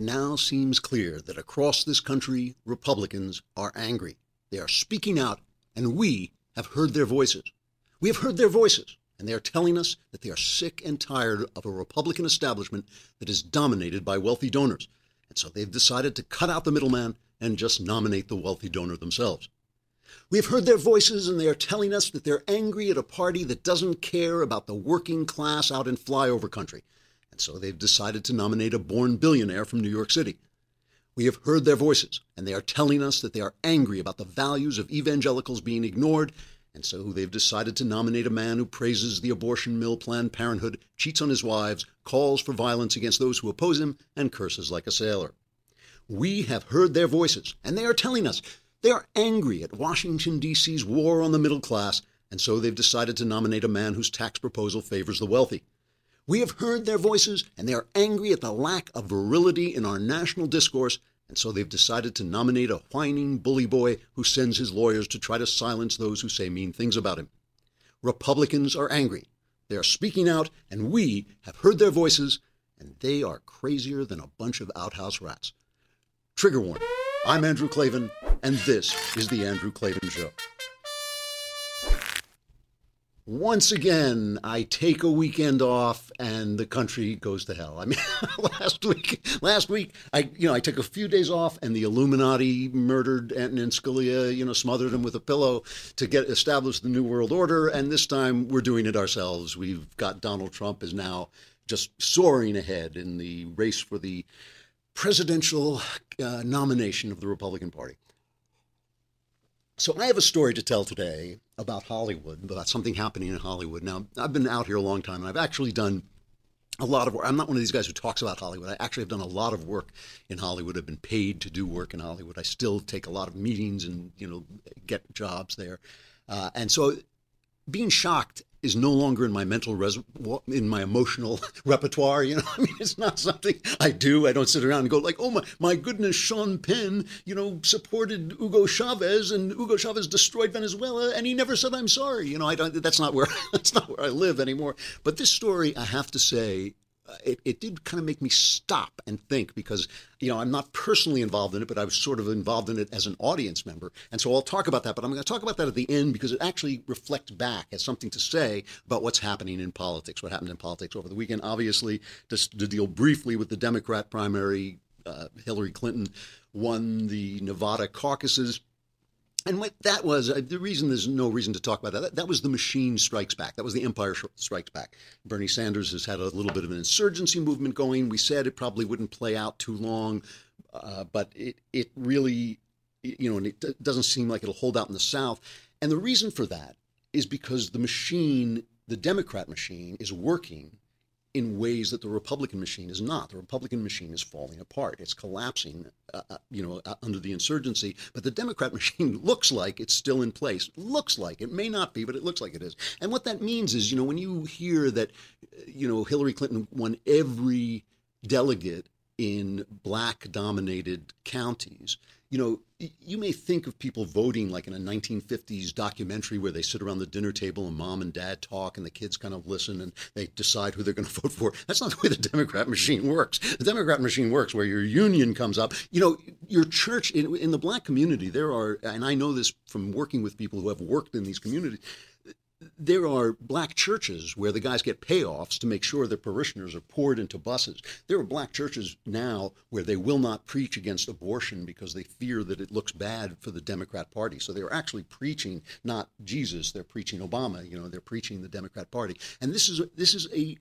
now seems clear that across this country, Republicans are angry. They are speaking out, and we have heard their voices. We have heard their voices, and they are telling us that they are sick and tired of a Republican establishment that is dominated by wealthy donors. And so they've decided to cut out the middleman and just nominate the wealthy donor themselves. We have heard their voices, and they are telling us that they're angry at a party that doesn't care about the working class out in flyover country. And so they've decided to nominate a born billionaire from New York City. We have heard their voices, and they are telling us that they are angry about the values of evangelicals being ignored. And so they've decided to nominate a man who praises the abortion mill Planned Parenthood, cheats on his wives, calls for violence against those who oppose him, and curses like a sailor. We have heard their voices, and they are telling us they are angry at Washington, D.C.'s war on the middle class, and so they've decided to nominate a man whose tax proposal favors the wealthy. We have heard their voices, and they are angry at the lack of virility in our national discourse, and so they've decided to nominate a whining bully boy who sends his lawyers to try to silence those who say mean things about him. Republicans are angry. They are speaking out, and we have heard their voices, and they are crazier than a bunch of outhouse rats. Trigger warning. I'm Andrew Clavin, and this is The Andrew Clavin Show. Once again, I take a weekend off and the country goes to hell. I mean, last week, I took a few days off and the Illuminati murdered Antonin Scalia, smothered him with a pillow to establish the New World Order. And this time we're doing it ourselves. We've got Donald Trump is now just soaring ahead in the race for the presidential nomination of the Republican Party. So I have a story to tell today about Hollywood, about something happening in Hollywood. Now, I've been out here a long time, and I've actually done a lot of work. I'm not one of these guys who talks about Hollywood. I actually have done a lot of work in Hollywood. I've been paid to do work in Hollywood. I still take a lot of meetings and, get jobs there. And so being shocked is no longer in my emotional repertoire. It's not something I do. I don't sit around and go like, oh my goodness, Sean Penn, supported Hugo Chavez and Hugo Chavez destroyed Venezuela and he never said I'm sorry. That's not where I live anymore. But this story, I have to say, it did kind of make me stop and think because, I'm not personally involved in it, but I was sort of involved in it as an audience member. And so I'll talk about that, but I'm going to talk about that at the end because it actually reflects back as something to say about what's happening in politics, what happened in politics over the weekend. Obviously, just to deal briefly with the Democrat primary, Hillary Clinton won the Nevada caucuses. And what that was, the reason there's no reason to talk about that, that was the machine strikes back. That was the empire strikes back. Bernie Sanders has had a little bit of an insurgency movement going. We said it probably wouldn't play out too long, but it really, and it doesn't seem like it'll hold out in the South. And the reason for that is because the machine, the Democrat machine, is working in ways that the Republican machine is not. The Republican machine is falling apart. It's collapsing, under the insurgency. But the Democrat machine looks like it's still in place. Looks like. It may not be, but it looks like it is. And what that means is, when you hear that, Hillary Clinton won every delegate in black-dominated counties, you may think of people voting like in a 1950s documentary where they sit around the dinner table and mom and dad talk and the kids kind of listen and they decide who they're going to vote for. That's not the way the Democrat machine works. The Democrat machine works where your union comes up. Your church, in the black community, there are, and I know this from working with people who have worked in these communities, there are black churches where the guys get payoffs to make sure their parishioners are poured into buses. There are black churches now where they will not preach against abortion because they fear that it looks bad for the Democrat Party. So they're actually preaching not Jesus, they're preaching Obama, they're preaching the Democrat Party. And this is a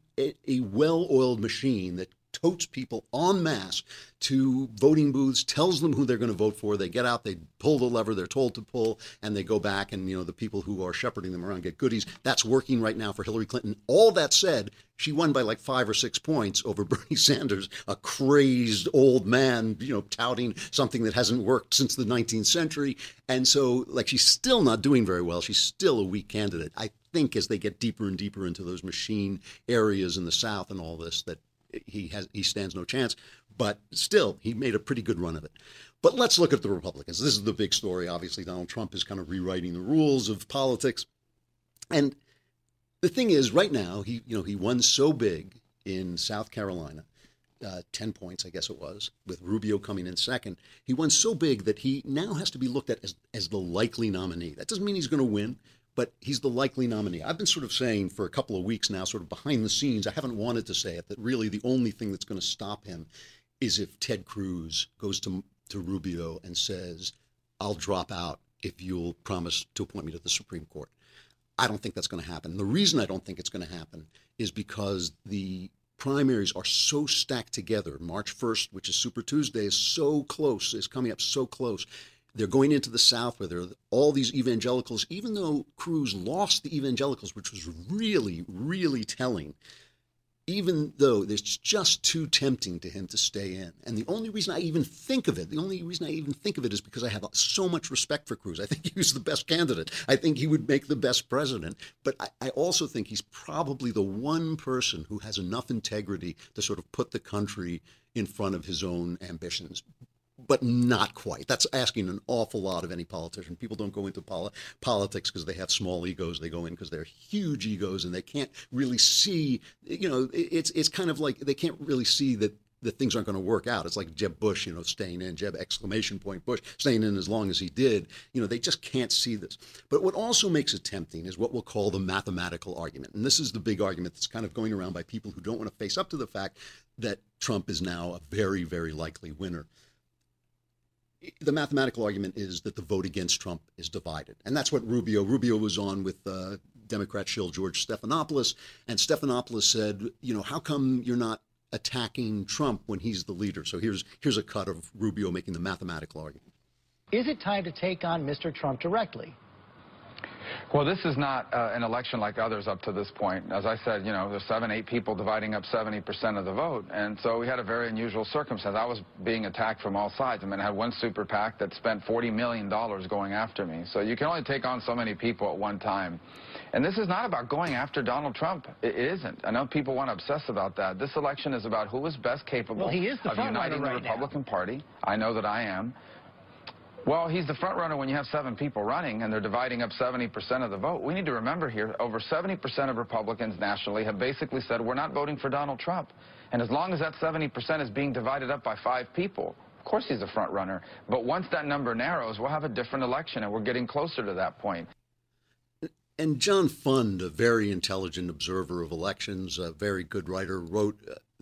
well-oiled machine that totes people en masse to voting booths, tells them who they're going to vote for. They get out, they pull the lever they're told to pull, and they go back and, the people who are shepherding them around get goodies. That's working right now for Hillary Clinton. All that said, she won by like 5 or 6 points over Bernie Sanders, a crazed old man, touting something that hasn't worked since the 19th century. And so, she's still not doing very well. She's still a weak candidate. I think as they get deeper and deeper into those machine areas in the South and all this, that he stands no chance, but still, he made a pretty good run of it. But let's look at the Republicans. This is the big story. Obviously, Donald Trump is kind of rewriting the rules of politics. And the thing is, right now, he won so big in South Carolina 10 points, I guess it was, with Rubio coming in second. He won so big that he now has to be looked at as the likely nominee. That doesn't mean he's going to win, but he's the likely nominee. I've been sort of saying for a couple of weeks now, sort of behind the scenes, I haven't wanted to say it, that really the only thing that's going to stop him is if Ted Cruz goes to Rubio and says, I'll drop out if you'll promise to appoint me to the Supreme Court. I don't think that's going to happen. The reason I don't think it's going to happen is because the primaries are so stacked together. March 1st, which is Super Tuesday, is so close, is coming up so close. They're going into the South where there are all these evangelicals, even though Cruz lost the evangelicals, which was really, really telling, even though it's just too tempting to him to stay in. And the only reason I even think of it is because I have so much respect for Cruz. I think he was the best candidate. I think he would make the best president. But I also think he's probably the one person who has enough integrity to sort of put the country in front of his own ambitions. But not quite. That's asking an awful lot of any politician. People don't go into politics because they have small egos. They go in because they're huge egos, and they can't really see, it's kind of like they can't really see that things aren't going to work out. It's like Jeb Bush, staying in, Jeb !Bush, staying in as long as he did. They just can't see this. But what also makes it tempting is what we'll call the mathematical argument. And this is the big argument that's kind of going around by people who don't want to face up to the fact that Trump is now a very, very likely winner. The mathematical argument is that the vote against Trump is divided. And that's what Rubio was on with Democrat shill George Stephanopoulos. And Stephanopoulos said, how come you're not attacking Trump when he's the leader? So here's a cut of Rubio making the mathematical argument. Is it time to take on Mr. Trump directly? Well, this is not an election like others up to this point. As I said, there's 7, 8 people dividing up 70% of the vote. And so we had a very unusual circumstance. I was being attacked from all sides. I mean, I had one super PAC that spent $40 million going after me. So you can only take on so many people at one time. And this is not about going after Donald Trump. It isn't. I know people want to obsess about that. This election is about who is best capable of uniting the Republican Party. I know that I am. Well, he's the front runner when you have 7 people running and they're dividing up 70% of the vote. We need to remember here, over 70% of Republicans nationally have basically said we're not voting for Donald Trump. And as long as that 70% is being divided up by 5 people, of course he's the front runner. But once that number narrows, we'll have a different election, and we're getting closer to that point. And John Fund, a very intelligent observer of elections, a very good writer, wrote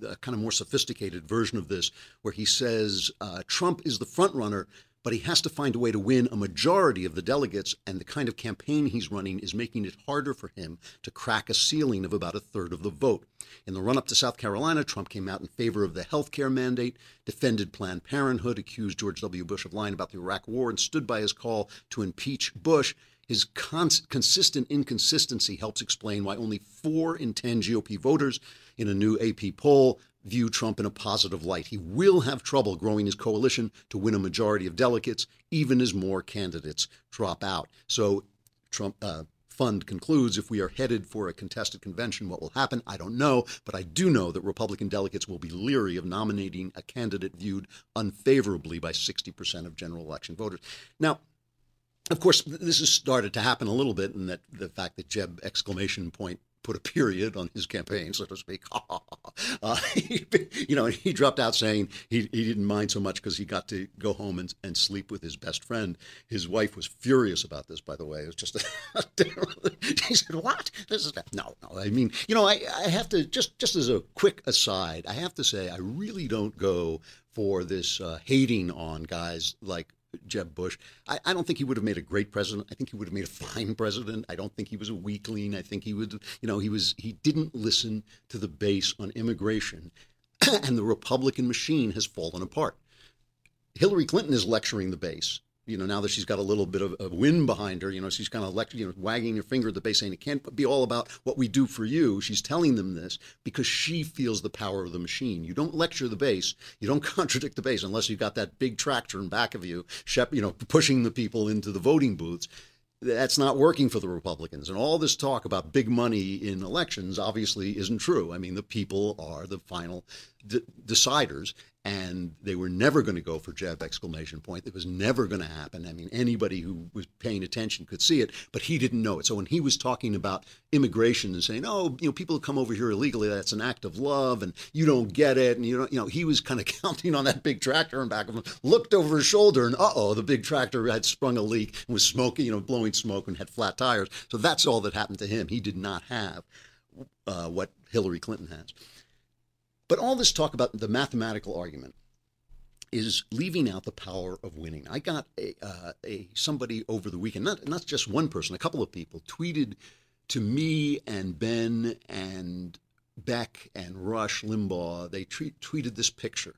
a kind of more sophisticated version of this where he says Trump is the front runner, but he has to find a way to win a majority of the delegates, and the kind of campaign he's running is making it harder for him to crack a ceiling of about a third of the vote. In the run-up to South Carolina, Trump came out in favor of the health care mandate, defended Planned Parenthood, accused George W. Bush of lying about the Iraq War, and stood by his call to impeach Bush. His consistent inconsistency helps explain why only 4 in 10 GOP voters in a new AP poll view Trump in a positive light. He will have trouble growing his coalition to win a majority of delegates, even as more candidates drop out. So Fund concludes, if we are headed for a contested convention, what will happen? I don't know, but I do know that Republican delegates will be leery of nominating a candidate viewed unfavorably by 60% of general election voters. Now, of course, this has started to happen a little bit, and that the fact that Jeb !Point put a period on his campaign, so to speak. He dropped out saying he didn't mind so much because he got to go home and sleep with his best friend. His wife was furious about this, by the way. It was just she said, "What? This is no." I mean, I have to just as a quick aside, I have to say I really don't go for this hating on guys like Jeb Bush. I don't think he would have made a great president. I think he would have made a fine president. I don't think he was a weakling. I think he would, he didn't listen to the base on immigration, and the Republican machine has fallen apart. Hillary Clinton is lecturing the base. Now that she's got a little bit of a wind behind her, she's kind of wagging her finger at the base saying it can't be all about what we do for you. She's telling them this because she feels the power of the machine. You don't lecture the base. You don't contradict the base unless you've got that big tractor in back of you, pushing the people into the voting booths. That's not working for the Republicans. And all this talk about big money in elections obviously isn't true. I mean, the people are the final deciders. And they were never going to go for Jeb, exclamation point. It was never going to happen. I mean, anybody who was paying attention could see it, but he didn't know it. So when he was talking about immigration and saying, oh, you know, people come over here illegally, that's an act of love, and you don't get it, and you don't, you know, he was kind of counting on that big tractor in back of him, looked over his shoulder, and uh-oh, the big tractor had sprung a leak and was smoking, you know, blowing smoke and had flat tires. So that's all that happened to him. He did not have what Hillary Clinton has. But all this talk about the mathematical argument is leaving out the power of winning. I got somebody over the weekend, not just one person, a couple of people tweeted to me and Ben and Beck and Rush Limbaugh. They tweeted this picture.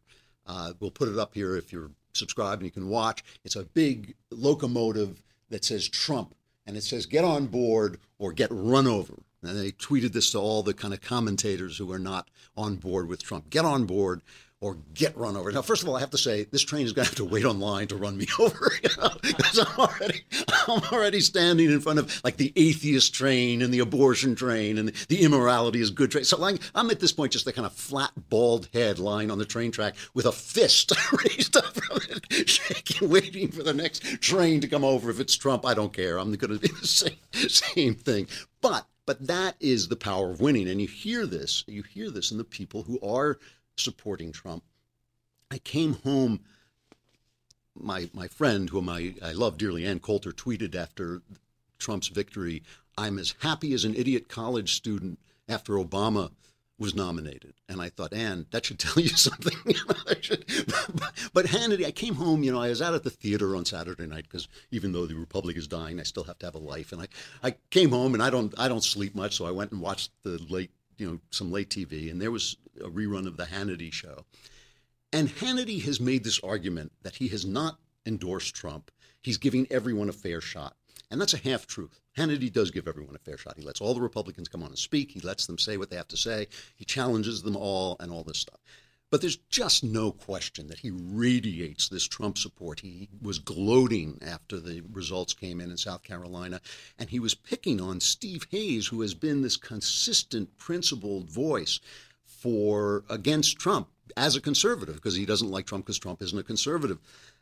We'll put it up here if you're subscribed and you can watch. It's a big locomotive that says Trump, and it says get on board or get run over. And they tweeted this to all the kind of commentators who are not on board with Trump. Get on board or get run over. Now, first of all, I have to say, this train is going to have to wait online to run me over. You know? Because I'm already standing in front of, like, the atheist train and the abortion train and the immorality is good train. So, like, I'm at this point just a kind of flat, bald head lying on the train track with a fist raised up from it, shaking, waiting for the next train to come over. If it's Trump, I don't care. I'm going to do the same thing. But that is the power of winning. And you hear this in the people who are supporting Trump. I came home, my friend, whom I love dearly, Ann Coulter, tweeted after Trump's victory, I'm as happy as an idiot college student after Obama was nominated. And I thought, Ann, that should tell you something. But Hannity, I came home, you know, I was out at the theater on Saturday night because even though the Republic is dying, I still have to have a life. And I came home and I don't sleep much. So I went and watched some late TV, and there was a rerun of the Hannity show. And Hannity has made this argument that he has not endorsed Trump. He's giving everyone a fair shot. And that's a half-truth. Hannity does give everyone a fair shot. He lets all the Republicans come on and speak. He lets them say what they have to say. He challenges them all and all this stuff. But there's just no question that he radiates this Trump support. He was gloating after the results came in South Carolina, and he was picking on Steve Hayes, who has been this consistent, principled voice against Trump as a conservative, because he doesn't like Trump because Trump isn't a conservative.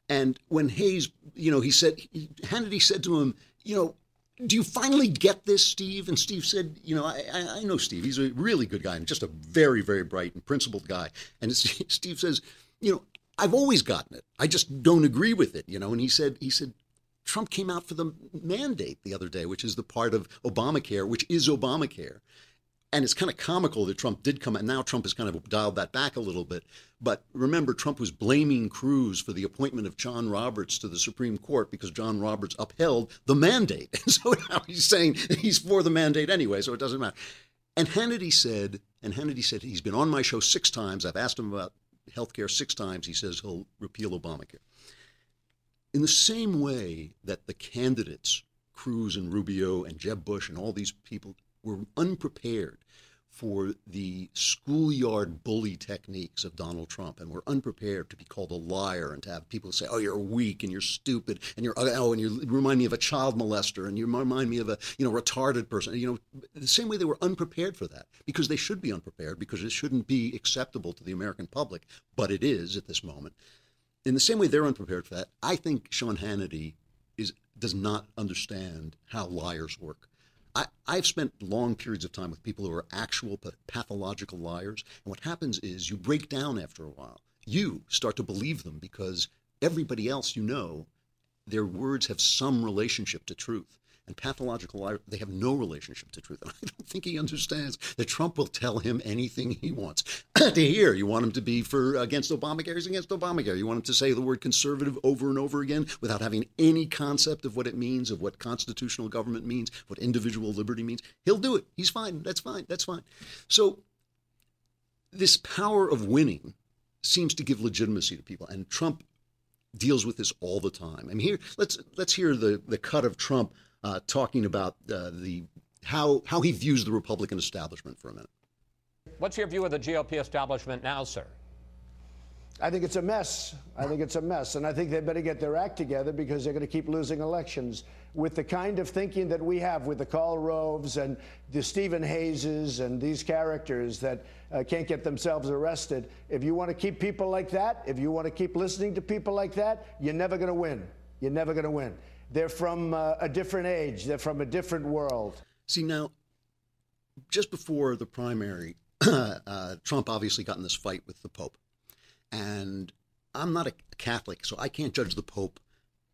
And when Hayes, you know, Hannity said to him, you know, do you finally get this, Steve? And Steve said, you know, I know Steve. He's a really good guy and just a very, very bright and principled guy. And Steve says, you know, I've always gotten it. I just don't agree with it, you know. And he said, Trump came out for the mandate the other day, which is the part of Obamacare, which is Obamacare. And it's kind of comical that Trump did come out. Now Trump has kind of dialed that back a little bit. But remember, Trump was blaming Cruz for the appointment of John Roberts to the Supreme Court because John Roberts upheld the mandate. And so now he's saying he's for the mandate anyway, so it doesn't matter. And Hannity said, he's been on my show 6 times. I've asked him about health care 6 times. He says he'll repeal Obamacare. In the same way that the candidates, Cruz and Rubio and Jeb Bush and all these people, were unprepared for the schoolyard bully techniques of Donald Trump, and were unprepared to be called a liar and to have people say, oh, you're weak and you're stupid and you remind me of a child molester and you remind me of a, you know, retarded person. You know, the same way they were unprepared for that, because they should be unprepared, because it shouldn't be acceptable to the American public, but it is at this moment. In the same way they're unprepared for that, I think Sean Hannity does not understand how liars work. I've spent long periods of time with people who are actual pathological liars. And what happens is you break down after a while. You start to believe them because everybody else you know, their words have some relationship to truth. And pathological liars, they have no relationship to truth. And I don't think he understands that Trump will tell him anything he wants to hear. You want him to be for against Obamacare, he's against Obamacare. You want him to say the word conservative over and over again without having any concept of what it means, of what constitutional government means, what individual liberty means. He'll do it. He's fine. That's fine. So this power of winning seems to give legitimacy to people. And Trump deals with this all the time. I mean, here, let's hear the cut of Trump talking about how he views the Republican establishment for a minute. What's your view of the GOP establishment now, sir? I think it's a mess. I think it's a mess. And I think they better get their act together, because they're going to keep losing elections with the kind of thinking that we have with the Karl Roves and the Stephen Hayeses and these characters that can't get themselves arrested. If you want to keep people like that, if you want to keep listening to people like that, you're never going to win. You're never going to win. They're from a different age. They're from a different world. See, now, just before the primary, Trump obviously got in this fight with the Pope. And I'm not a Catholic, so I can't judge the Pope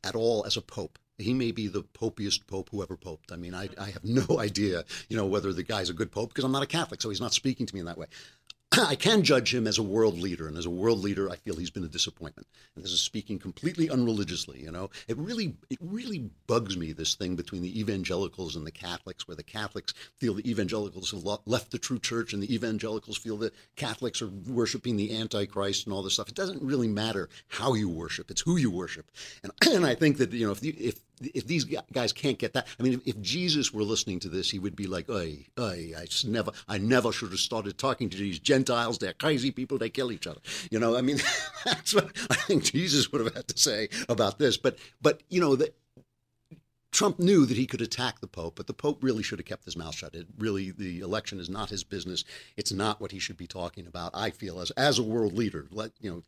at all as a Pope. He may be the popiest Pope who ever poped. I mean, I have no idea, you know, whether the guy's a good Pope, because I'm not a Catholic, so he's not speaking to me in that way. I can judge him as a world leader, and as a world leader, I feel he's been a disappointment. And this is speaking completely unreligiously, you know. It really bugs me, this thing between the evangelicals and the Catholics, where the Catholics feel the evangelicals have left the true church, and the evangelicals feel that Catholics are worshiping the Antichrist and all this stuff. It doesn't really matter how you worship; it's who you worship. And I think that, you know, if these guys can't get that, I mean, if Jesus were listening to this, he would be like, I never should have started talking to these Gentiles. They're crazy people. They kill each other. You know, I mean, that's what I think Jesus would have had to say about this. But you know, Trump knew that he could attack the Pope, but the Pope really should have kept his mouth shut. The election is not his business. It's not what he should be talking about, I feel, as a world leader.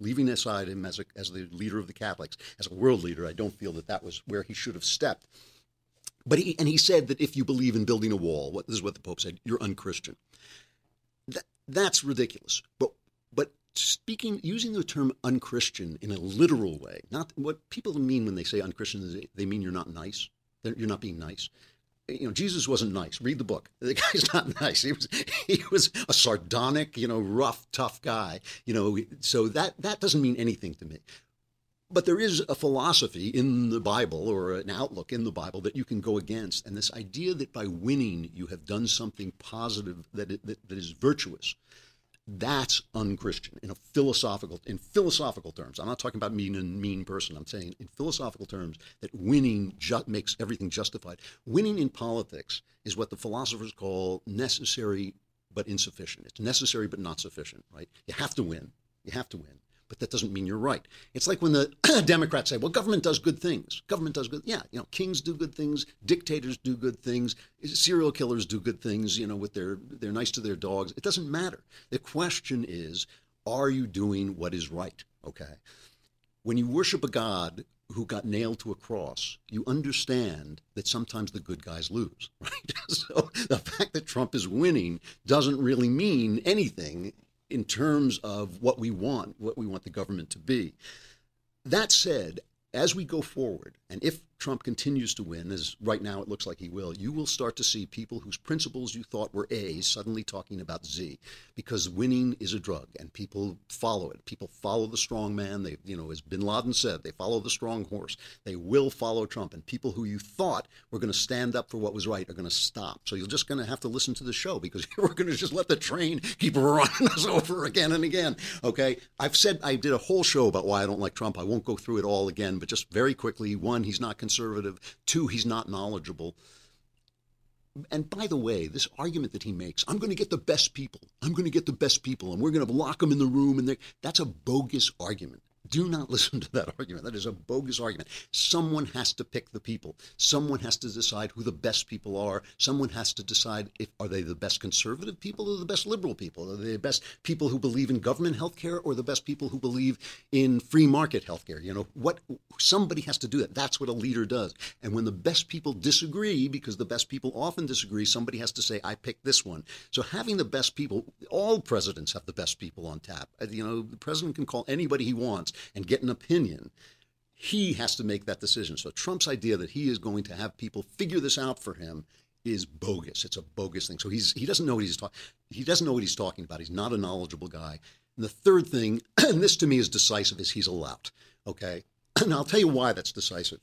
Leaving aside him as the leader of the Catholics, as a world leader, I don't feel that was where he should have stepped. But he said that if you believe in building a wall, this is what the Pope said, you're un-Christian. That's ridiculous. But speaking, using the term un-Christian in a literal way, not what people mean when they say un-Christian, is they mean you're not nice. You're not being nice. You know, Jesus wasn't nice. Read the book. The guy's not nice. He was a sardonic, you know, rough, tough guy. You know, so that doesn't mean anything to me. But there is a philosophy in the Bible, or an outlook in the Bible, that you can go against. And this idea that by winning you have done something positive that is virtuous, that's un-Christian in philosophical terms. I'm not talking about being a mean person. I'm saying in philosophical terms that winning makes everything justified. Winning in politics is what the philosophers call necessary but insufficient. It's necessary but not sufficient, right? You have to win. You have to win. But that doesn't mean you're right. It's like when the Democrats say, well, government does good things. Yeah, you know, kings do good things. Dictators do good things. Serial killers do good things, you know, with they're nice to their dogs. It doesn't matter. The question is, are you doing what is right? Okay. When you worship a God who got nailed to a cross, you understand that sometimes the good guys lose, right? So the fact that Trump is winning doesn't really mean anything in terms of what we want the government to be. That said, as we go forward, and if Trump continues to win, as right now it looks like he will, you will start to see people whose principles you thought were A suddenly talking about Z, because winning is a drug, and people follow it. People follow the strong man. They, you know, as Bin Laden said, they follow the strong horse. They will follow Trump, and people who you thought were going to stand up for what was right are going to stop. So you're just going to have to listen to the show, because we're going to just let the train keep running us over again and again. Okay, I did a whole show about why I don't like Trump. I won't go through it all again, but just very quickly, one, he's not conservative. Two, he's not knowledgeable. And by the way, this argument that he makes, I'm going to get the best people, and we're going to lock them in the room, and that's a bogus argument. Do not listen to that argument. That is a bogus argument. Someone has to pick the people. Someone has to decide who the best people are. Someone has to decide are they the best conservative people or the best liberal people? Are they the best people who believe in government health care or the best people who believe in free market health care? You know, somebody has to do that. That's what a leader does. And when the best people disagree, because the best people often disagree, somebody has to say, I picked this one. So having the best people, all presidents have the best people on tap. You know, the president can call anybody he wants and get an opinion. He has to make that decision. So Trump's idea that he is going to have people figure this out for him is bogus. It's a bogus thing. So he doesn't know what he's talking. He doesn't know what he's talking about. He's not a knowledgeable guy. And the third thing, and this to me is decisive, is he's a lout. Okay, and I'll tell you why that's decisive.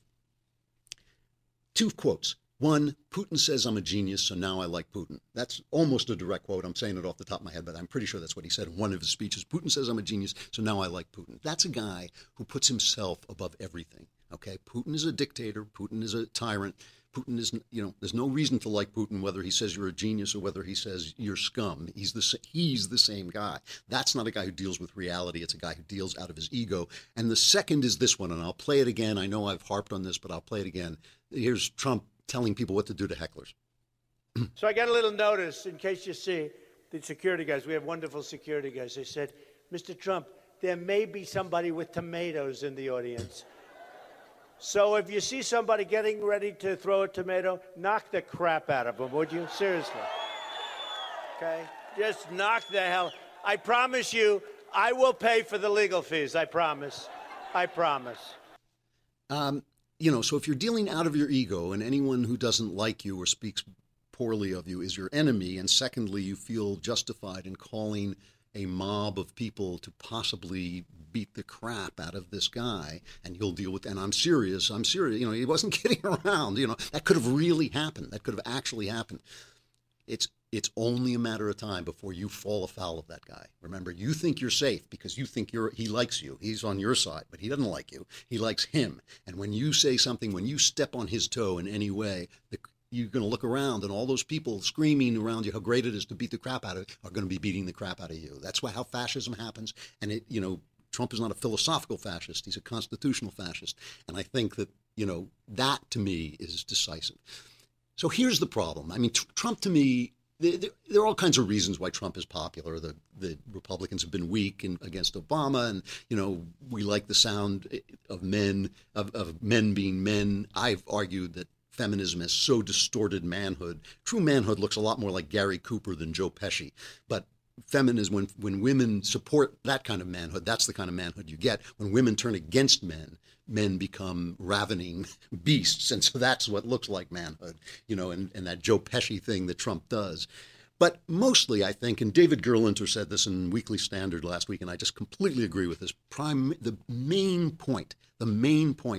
Two quotes. One, Putin says I'm a genius, so now I like Putin. That's almost a direct quote. I'm saying it off the top of my head, but I'm pretty sure that's what he said in one of his speeches. Putin says I'm a genius, so now I like Putin. That's a guy who puts himself above everything. Okay, Putin is a dictator. Putin is a tyrant. Putin is, you know, there's no reason to like Putin, whether he says you're a genius or whether he says you're scum. He's the same guy. That's not a guy who deals with reality. It's a guy who deals out of his ego. And the second is this one, and I'll play it again. I know I've harped on this, but I'll play it again. Here's Trump telling people what to do to hecklers. So I got a little notice, in case you see, the security guys. We have wonderful security guys. They said, Mr. Trump, there may be somebody with tomatoes in the audience. So if you see somebody getting ready to throw a tomato, knock the crap out of them, would you? Seriously. Okay? Just knock the hell. I promise you, I will pay for the legal fees. I promise. I promise. You know, so if you're dealing out of your ego and anyone who doesn't like you or speaks poorly of you is your enemy, and secondly, you feel justified in calling a mob of people to possibly beat the crap out of this guy, and he'll deal with, and I'm serious, you know, he wasn't kidding around, you know, that could have really happened. That could have actually happened. It's only a matter of time before you fall afoul of that guy. Remember, you think you're safe because you think he likes you. He's on your side, but he doesn't like you. He likes him. And when you say something, when you step on his toe in any way, you're going to look around, and all those people screaming around you how great it is to beat the crap out of it are going to be beating the crap out of you. That's how fascism happens. And it, you know, Trump is not a philosophical fascist; he's a constitutional fascist. And I think that, you know, that to me is decisive. So here's the problem. I mean, Trump to me, there are all kinds of reasons why Trump is popular. The Republicans have been weak against Obama, and, you know, we like the sound of men being men. I've argued that feminism has so distorted manhood. True manhood looks a lot more like Gary Cooper than Joe Pesci. But feminism, when women support that kind of manhood, that's the kind of manhood you get. When women turn against men, men become ravening beasts. And so that's what looks like manhood, you know, and that Joe Pesci thing that Trump does. But mostly, I think, and David Gerlinter said this in Weekly Standard last week, and I just completely agree with this. The main point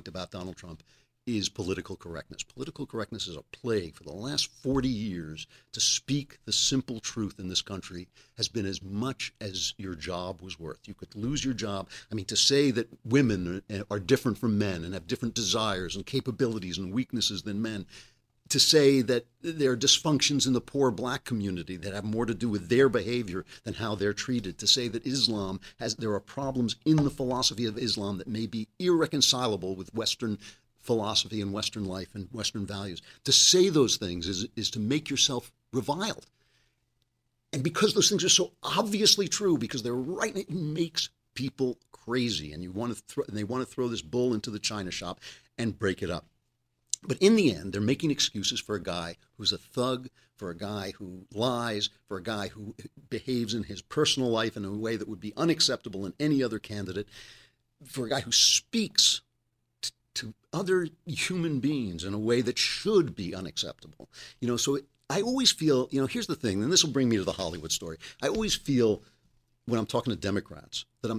about Donald Trump is political correctness. Political correctness is a plague. For the last 40 years, to speak the simple truth in this country has been as much as your job was worth. You could lose your job. I mean, to say that women are different from men and have different desires and capabilities and weaknesses than men, to say that there are dysfunctions in the poor black community that have more to do with their behavior than how they're treated, to say that Islam there are problems in the philosophy of Islam that may be irreconcilable with Western philosophy and Western life and Western values. To say those things is to make yourself reviled. And because those things are so obviously true, because they're right, it makes people crazy, and they want to throw this bull into the china shop and break it up. But in the end, they're making excuses for a guy who's a thug, for a guy who lies, for a guy who behaves in his personal life in a way that would be unacceptable in any other candidate, for a guy who speaks to other human beings in a way that should be unacceptable. You know, so I always feel, you know, here's the thing, and this will bring me to the Hollywood story. I always feel when I'm talking to Democrats that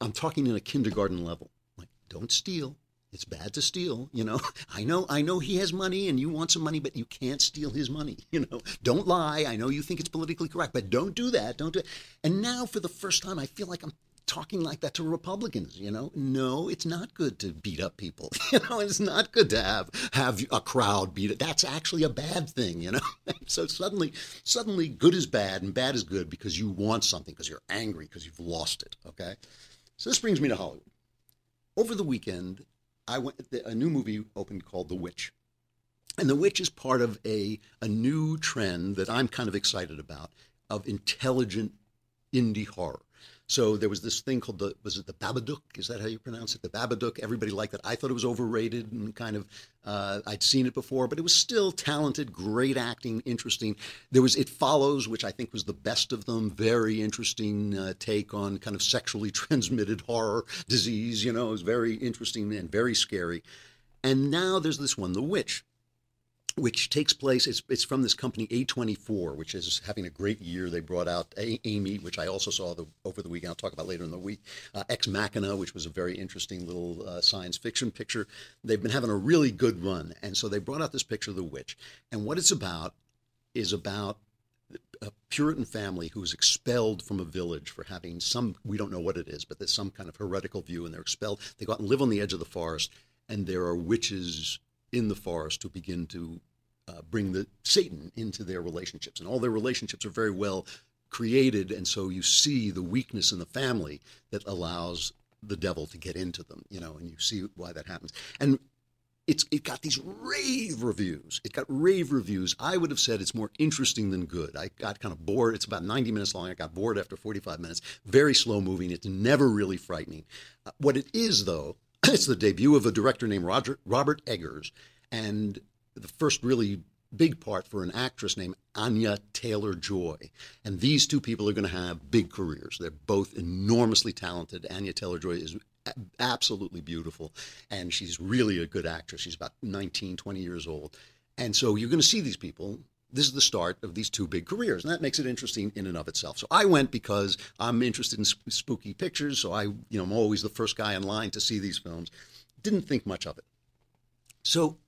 I'm talking in a kindergarten level. Like, don't steal. It's bad to steal, you know. I know he has money and you want some money, but you can't steal his money, you know. Don't lie. I know you think it's politically correct, but don't do that. Don't do it. And now for the first time I feel like I'm talking like that to Republicans, you know? No, it's not good to beat up people. You know, it's not good to have a crowd beat it. That's actually a bad thing, you know? So suddenly good is bad and bad is good because you want something, because you're angry, because you've lost it, okay? So this brings me to Hollywood. Over the weekend, a new movie opened called The Witch. And The Witch is part of a new trend that I'm kind of excited about, of intelligent indie horror. So there was this thing called the Babadook? Is that how you pronounce it? The Babadook. Everybody liked that. I thought it was overrated and kind of, I'd seen it before, but it was still talented, great acting, interesting. There was It Follows, which I think was the best of them. Very interesting take on kind of sexually transmitted horror disease. You know, it was very interesting and very scary. And now there's this one, The Witch, which takes place, it's from this company A24, which is having a great year. They brought out Amy, which I also saw over the weekend. I'll talk about later in the week. Ex Machina, which was a very interesting little science fiction picture. They've been having a really good run. And so they brought out this picture, The Witch. And what it's about is about a Puritan family who was expelled from a village for having we don't know what it is, but there's some kind of heretical view, and they're expelled. They go out and live on the edge of the forest. and there are witches in the forest who begin to bring the Satan into their relationships. And all their relationships are very well created, and so you see the weakness in the family that allows the devil to get into them, you know, and you see why that happens. And it got these rave reviews. It got rave reviews. I would have said it's more interesting than good. I got kind of bored. It's about 90 minutes long. I got bored after 45 minutes. Very slow moving. It's never really frightening. What it is, though, it's the debut of a director named Robert Eggers, and the first really big part for an actress named Anya Taylor-Joy. And these two people are going to have big careers. They're both enormously talented. Anya Taylor-Joy is absolutely beautiful, and she's really a good actress. She's about 19, 20 years old. And so you're going to see these people. This is the start of these two big careers, and that makes it interesting in and of itself. So I went because I'm interested in spooky pictures, so I'm always the first guy in line to see these films. Didn't think much of it. So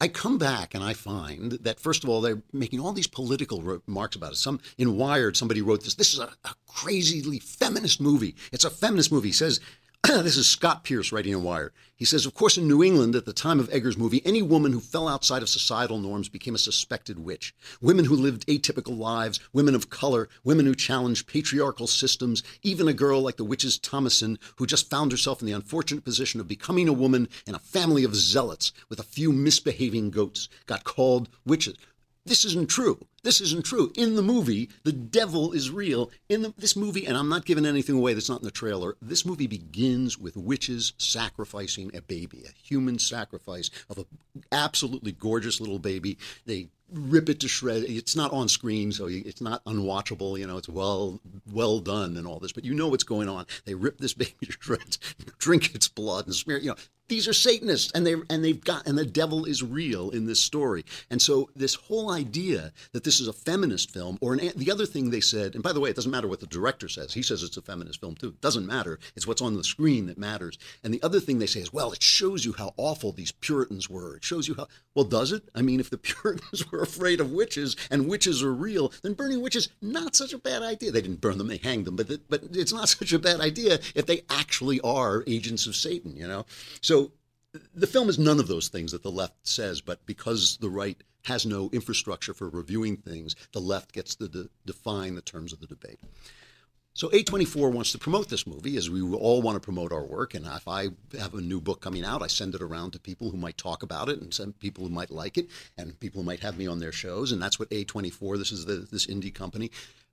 I come back and I find that, first of all, they're making all these political remarks about it. In Wired, somebody wrote this is a crazily feminist movie. It's a feminist movie. He says, this is Scott Pierce writing in Wired. He says, of course, in New England at the time of Eggers' movie, any woman who fell outside of societal norms became a suspected witch. Women who lived atypical lives, women of color, women who challenged patriarchal systems, even a girl like the witches Thomason, who just found herself in the unfortunate position of becoming a woman in a family of zealots with a few misbehaving goats, got called witches. This isn't true. This isn't true. In the movie, the devil is real. This movie, and I'm not giving anything away that's not in the trailer, this movie begins with witches sacrificing a baby, a human sacrifice of an absolutely gorgeous little baby. They rip it to shreds. It's not on screen, so it's not unwatchable. You know, it's well done and all this, but you know what's going on. They rip this baby to shreds, drink its blood, and smear. You know, these are Satanists, and the devil is real in this story. And so this whole idea that this is a feminist film, or the other thing they said, and by the way, it doesn't matter what the director says. He says it's a feminist film too. It doesn't matter. It's what's on the screen that matters. And the other thing they say is, well, it shows you how awful these Puritans were. It shows you how, well, does it? I mean, if the Puritans were afraid of witches and witches are real, then burning witches, not such a bad idea. They didn't burn them, they hanged them, but it's not such a bad idea if they actually are agents of Satan, you know? So the film is none of those things that the left says, but because the right has no infrastructure for reviewing things, the left gets to define the terms of the debate. So A24 wants to promote this movie, as we all want to promote our work. And if I have a new book coming out, I send it around to people who might talk about it and some people who might like it and people who might have me on their shows. And that's what A24, this is this indie company,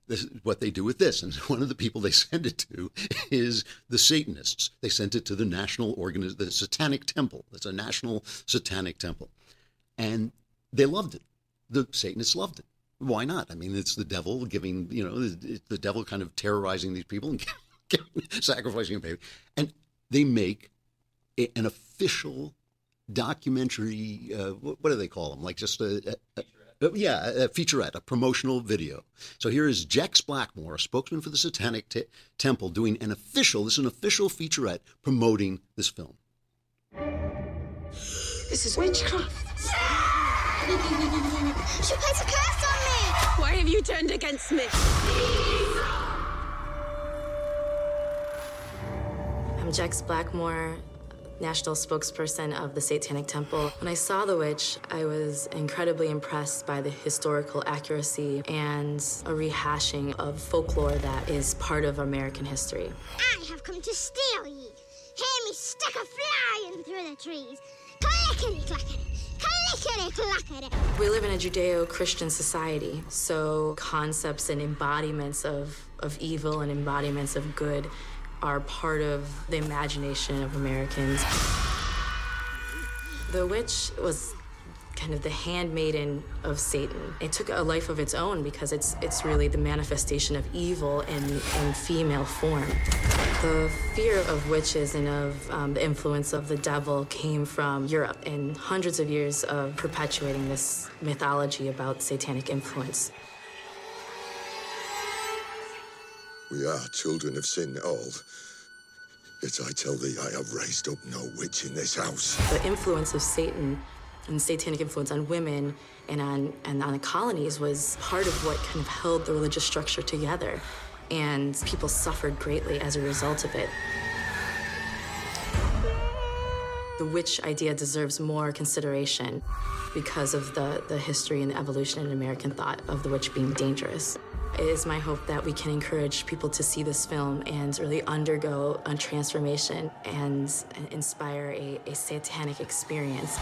this is what they do with this. And one of the people they send it to is the Satanists. They sent it to the national the Satanic Temple. It's a national Satanic Temple. And they loved it. The Satanists loved it. Why not? I mean, it's the devil giving, you know, the devil kind of terrorizing these people and sacrificing a baby. And they make an official documentary, what do they call them? Like just a featurette, a promotional video. So here is Jex Blackmore, a spokesman for the Satanic Temple, doing an official featurette promoting this film. This is witchcraft. She plays a curse. Why have you turned against me? I'm Jex Blackmore, national spokesperson of the Satanic Temple. When I saw The Witch, I was incredibly impressed by the historical accuracy and a rehashing of folklore that is part of American history. I have come to steal ye. Hear me stick a flying through the trees. Clickety-clackety. We live in a Judeo-Christian society, so concepts and embodiments of evil and embodiments of good are part of the imagination of Americans. The Witch was kind of the handmaiden of Satan. It took a life of its own because it's really the manifestation of evil in female form. The fear of witches and of the influence of the devil came from Europe and hundreds of years of perpetuating this mythology about satanic influence. We are children of sin all. Yet I tell thee, I have raised up no witch in this house. The influence of Satan and satanic influence on women and on the colonies was part of what kind of held the religious structure together, and people suffered greatly as a result of it. the witch idea deserves more consideration because of the history and the evolution in American thought of the witch being dangerous. It is my hope that we can encourage people to see this film and really undergo a transformation and inspire a satanic experience.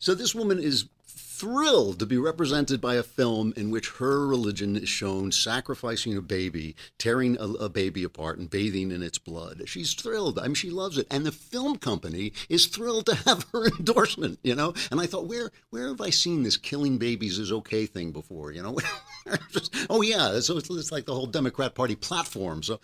So this woman is thrilled to be represented by a film in which her religion is shown sacrificing a baby, tearing a baby apart and bathing in its blood. She's thrilled. I mean, she loves it. And the film company is thrilled to have her endorsement, you know? And I thought, where have I seen this killing babies is okay thing before, you know? Oh, yeah. So it's like the whole Democrat Party platform. So,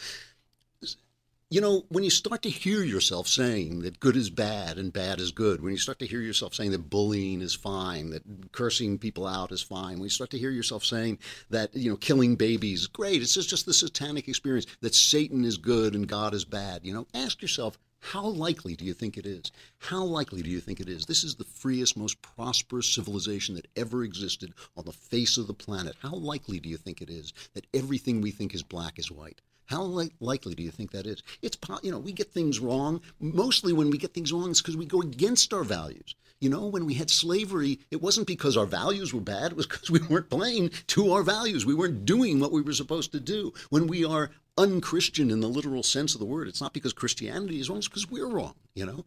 you know, when you start to hear yourself saying that good is bad and bad is good, when you start to hear yourself saying that bullying is fine, that cursing people out is fine, when you start to hear yourself saying that, you know, killing babies is great, it's just the satanic experience, that Satan is good and God is bad, you know, ask yourself, how likely do you think it is? How likely do you think it is? This is the freest, most prosperous civilization that ever existed on the face of the planet. How likely do you think it is that everything we think is black is white? How likely do you think that is? It's, you know, we get things wrong. Mostly when we get things wrong, it's because we go against our values. You know, when we had slavery, it wasn't because our values were bad. It was because we weren't playing to our values. We weren't doing what we were supposed to do. When we are un-Christian in the literal sense of the word, it's not because Christianity is wrong. It's because we're wrong, you know.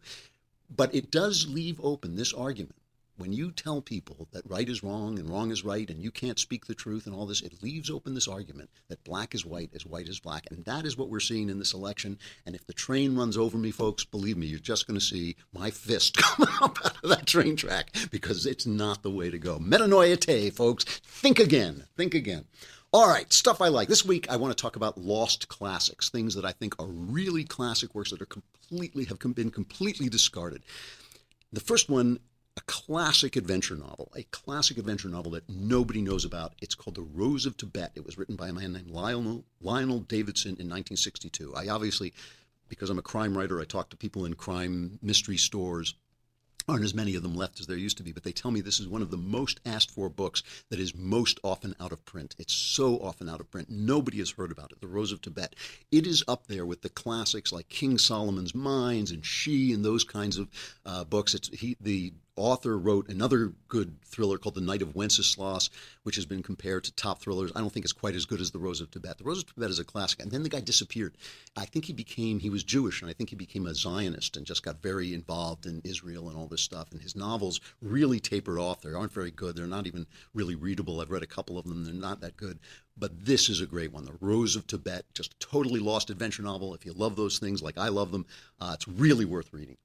But it does leave open this argument. When you tell people that right is wrong and wrong is right and you can't speak the truth and all this, it leaves open this argument that black is white as white is black. And that is what we're seeing in this election. And if the train runs over me, folks, believe me, you're just going to see my fist come up out of that train track because it's not the way to go. Metanoia, folks. Think again. Think again. All right, stuff I like. This week, I want to talk about lost classics, things that I think are really classic works that are have been completely discarded. The first one, a classic adventure novel that nobody knows about. It's called The Rose of Tibet. It was written by a man named Lionel Davidson in 1962. I obviously, because I'm a crime writer, I talk to people in crime mystery stores. Aren't as many of them left as there used to be, but they tell me this is one of the most asked for books that is most often out of print. It's so often out of print. Nobody has heard about it. The Rose of Tibet. It is up there with the classics like King Solomon's Mines and She and those kinds of books. The author wrote another good thriller called The Knight of Wenceslas, which has been compared to top thrillers. I don't think it's quite as good as The Rose of Tibet. The Rose of Tibet is a classic. And then the guy disappeared. I think he was Jewish, and I think he became a Zionist and just got very involved in Israel and all this stuff. And his novels really tapered off. They aren't very good. They're not even really readable. I've read a couple of them. They're not that good. But this is a great one, The Rose of Tibet, just a totally lost adventure novel. If you love those things like I love them, it's really worth reading.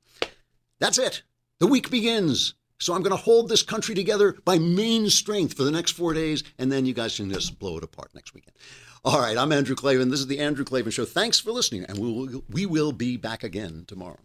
That's it. The week begins, so I'm going to hold this country together by main strength for the next 4 days, and then you guys can just blow it apart next weekend. All right, I'm Andrew Clavin. This is The Andrew Clavin Show. Thanks for listening, and we will be back again tomorrow.